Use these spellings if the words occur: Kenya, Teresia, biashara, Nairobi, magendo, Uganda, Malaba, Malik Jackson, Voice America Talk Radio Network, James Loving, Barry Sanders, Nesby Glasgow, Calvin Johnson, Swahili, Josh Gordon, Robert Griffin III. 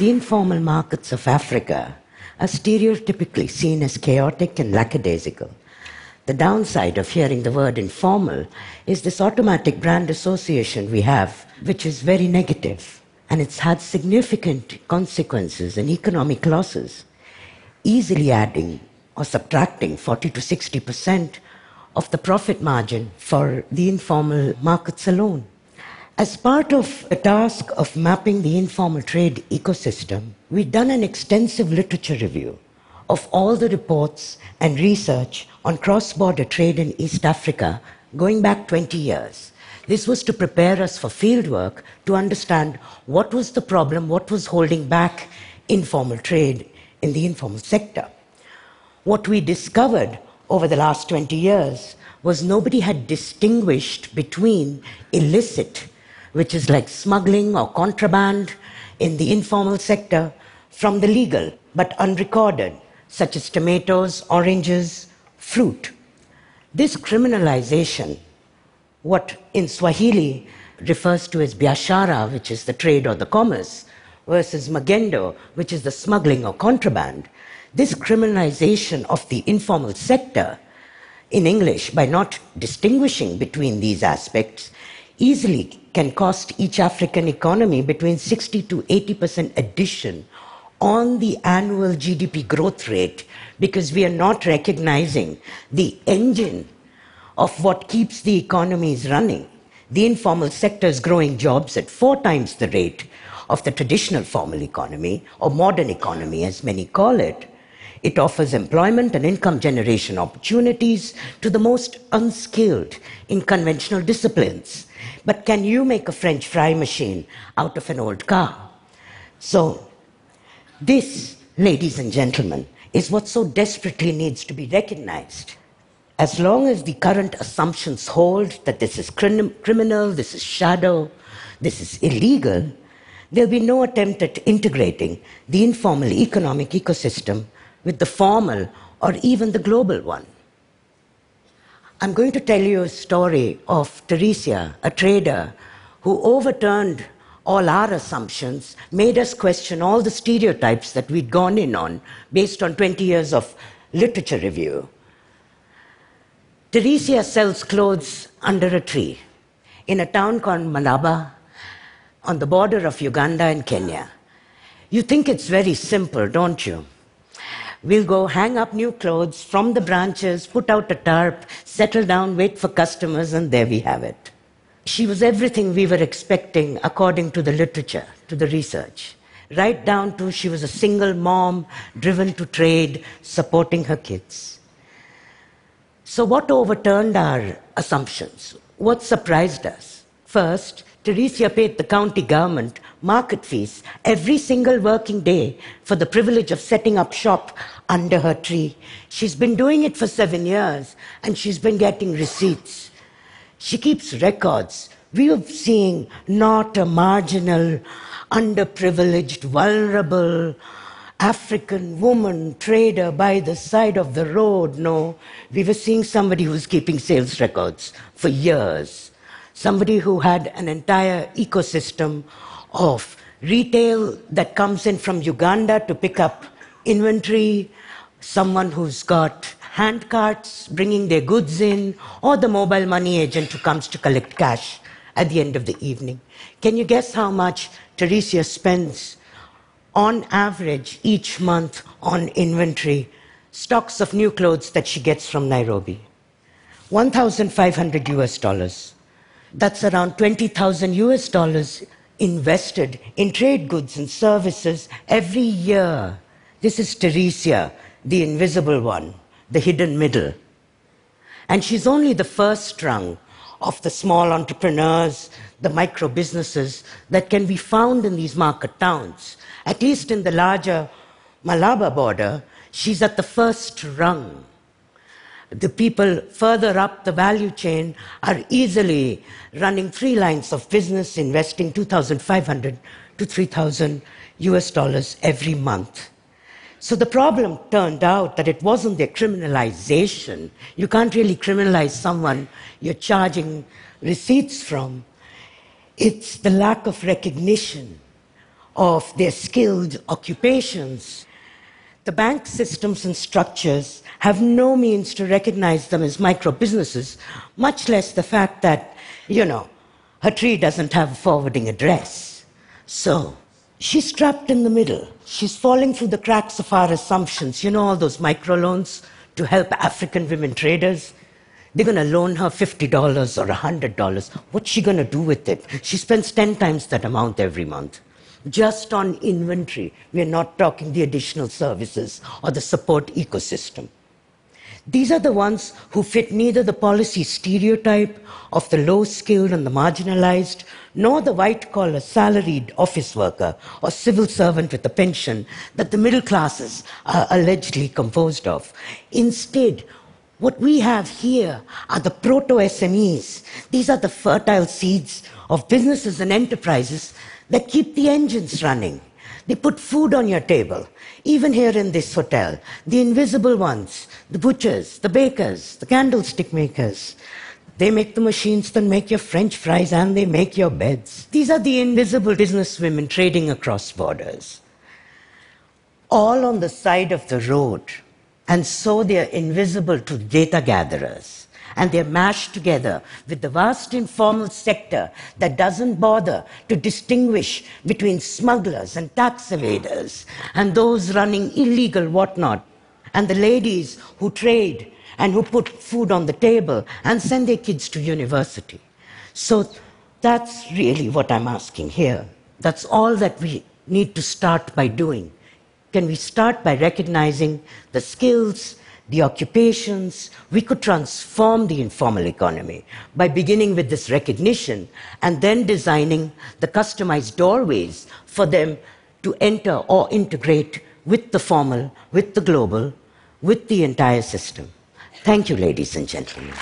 The informal markets of Africa are stereotypically seen as chaotic and lackadaisical. The downside of hearing the word informal is this automatic brand association we have, which is very negative, and it's had significant consequences and economic losses, easily adding or subtracting 40% to 60% of the profit margin for the informal markets alone. As part of the task of mapping the informal trade ecosystem, we've done an extensive literature review of all the reports and research on cross-border trade in East Africa going back 20 years. This was to prepare us for fieldwork to understand what was the problem, what was holding back informal trade in the informal sector. What we discovered over the last 20 years was nobody had distinguished between illicit, which is like smuggling or contraband in the informal sector, from the legal but unrecorded, such as tomatoes, oranges, fruit. This criminalization, what in Swahili refers to as biashara, which is the trade or the commerce, versus magendo, which is the smuggling or contraband, this criminalization of the informal sector, in English, by not distinguishing between these aspects, easily can cost each African economy between 60 to 80% addition on the annual GDP growth rate, because we are not recognizing the engine of what keeps the economies running. The informal sector is growing jobs at 4 times the rate of the traditional formal economy, or modern economy as many call it. It offers employment and income generation opportunities to the most unskilled in conventional disciplines. But can you make a French fry machine out of an old car? So this, ladies and gentlemen, is what so desperately needs to be recognized. As long as the current assumptions hold that this is criminal, this is shadow, this is illegal, there'll be no attempt at integrating the informal economic ecosystem with the formal or even the global one. I'm going to tell you a story of Teresia, a trader who overturned all our assumptions, made us question all the stereotypes that we'd gone in on based on 20 years of literature review. Teresia sells clothes under a tree in a town called Malaba on the border of Uganda and Kenya. You think it's very simple, don't you? We'll go hang up new clothes from the branches, put out a tarp, settle down, wait for customers, and there we have it. She was everything we were expecting according to the literature, to the research, right down to she was a single mom, driven to trade, supporting her kids. So what overturned our assumptions? What surprised us? First, Teresia paid the county government market fees every single working day for the privilege of setting up shop under her tree. She's been doing it for 7 years, and she's been getting receipts. She keeps records. We are seeing not a marginal, underprivileged, vulnerable African woman trader by the side of the road. No, we were seeing somebody who's keeping sales records for years. Somebody who had an entire ecosystem of retail that comes in from Uganda to pick up inventory, someone who's got hand carts bringing their goods in, or the mobile money agent who comes to collect cash at the end of the evening. Can you guess how much Teresia spends on average each month on inventory, stocks of new clothes that she gets from Nairobi? $1,500 US. That's around $20,000 US invested in trade goods and services every year. This is Teresia, the invisible one, the hidden middle. And she's only the first strung of the small entrepreneurs, the micro businesses that can be found in these market towns. At least in the larger Malaba border, she's at the first rung. The people further up the value chain are easily running 3 lines of business, investing $2,500 to $3,000 US every month. So the problem turned out that it wasn't their criminalization. You can't really criminalize someone you're charging receipts from. It's the lack of recognition of their skilled occupations, the bank systems and structures have no means to recognize them as micro-businesses, much less the fact that, you know, her tree doesn't have a forwarding address. So she's trapped in the middle. She's falling through the cracks of our assumptions. You know, all those microloans to help African women traders? They're going to loan her $50 or $100. What's she going to do with it? She spends 10 times that amount every month. Just on inventory, we're not talking the additional services or the support ecosystem. These are the ones who fit neither the policy stereotype of the low-skilled and the marginalized, nor the white-collar, salaried office worker or civil servant with a pension that the middle classes are allegedly composed of. Instead, what we have here are the proto-SMEs. These are the fertile seeds of businesses and enterprises that keep the engines running. They put food on your table, even here in this hotel. The invisible ones, the butchers, the bakers, the candlestick makers. They make the machines that make your French fries and they make your beds. These are the invisible businesswomen trading across borders. All on the side of the road. And so they are invisible to data gatherers. And they're mashed together with the vast informal sector that doesn't bother to distinguish between smugglers and tax evaders and those running illegal whatnot, and the ladies who trade and who put food on the table and send their kids to university. So that's really what I'm asking here. That's all that we need to start by doing. Can we start by recognizing the skills, the occupations? We could transform the informal economy by beginning with this recognition and then designing the customized doorways for them to enter or integrate with the formal, with the global, with the entire system. Thank you, ladies and gentlemen.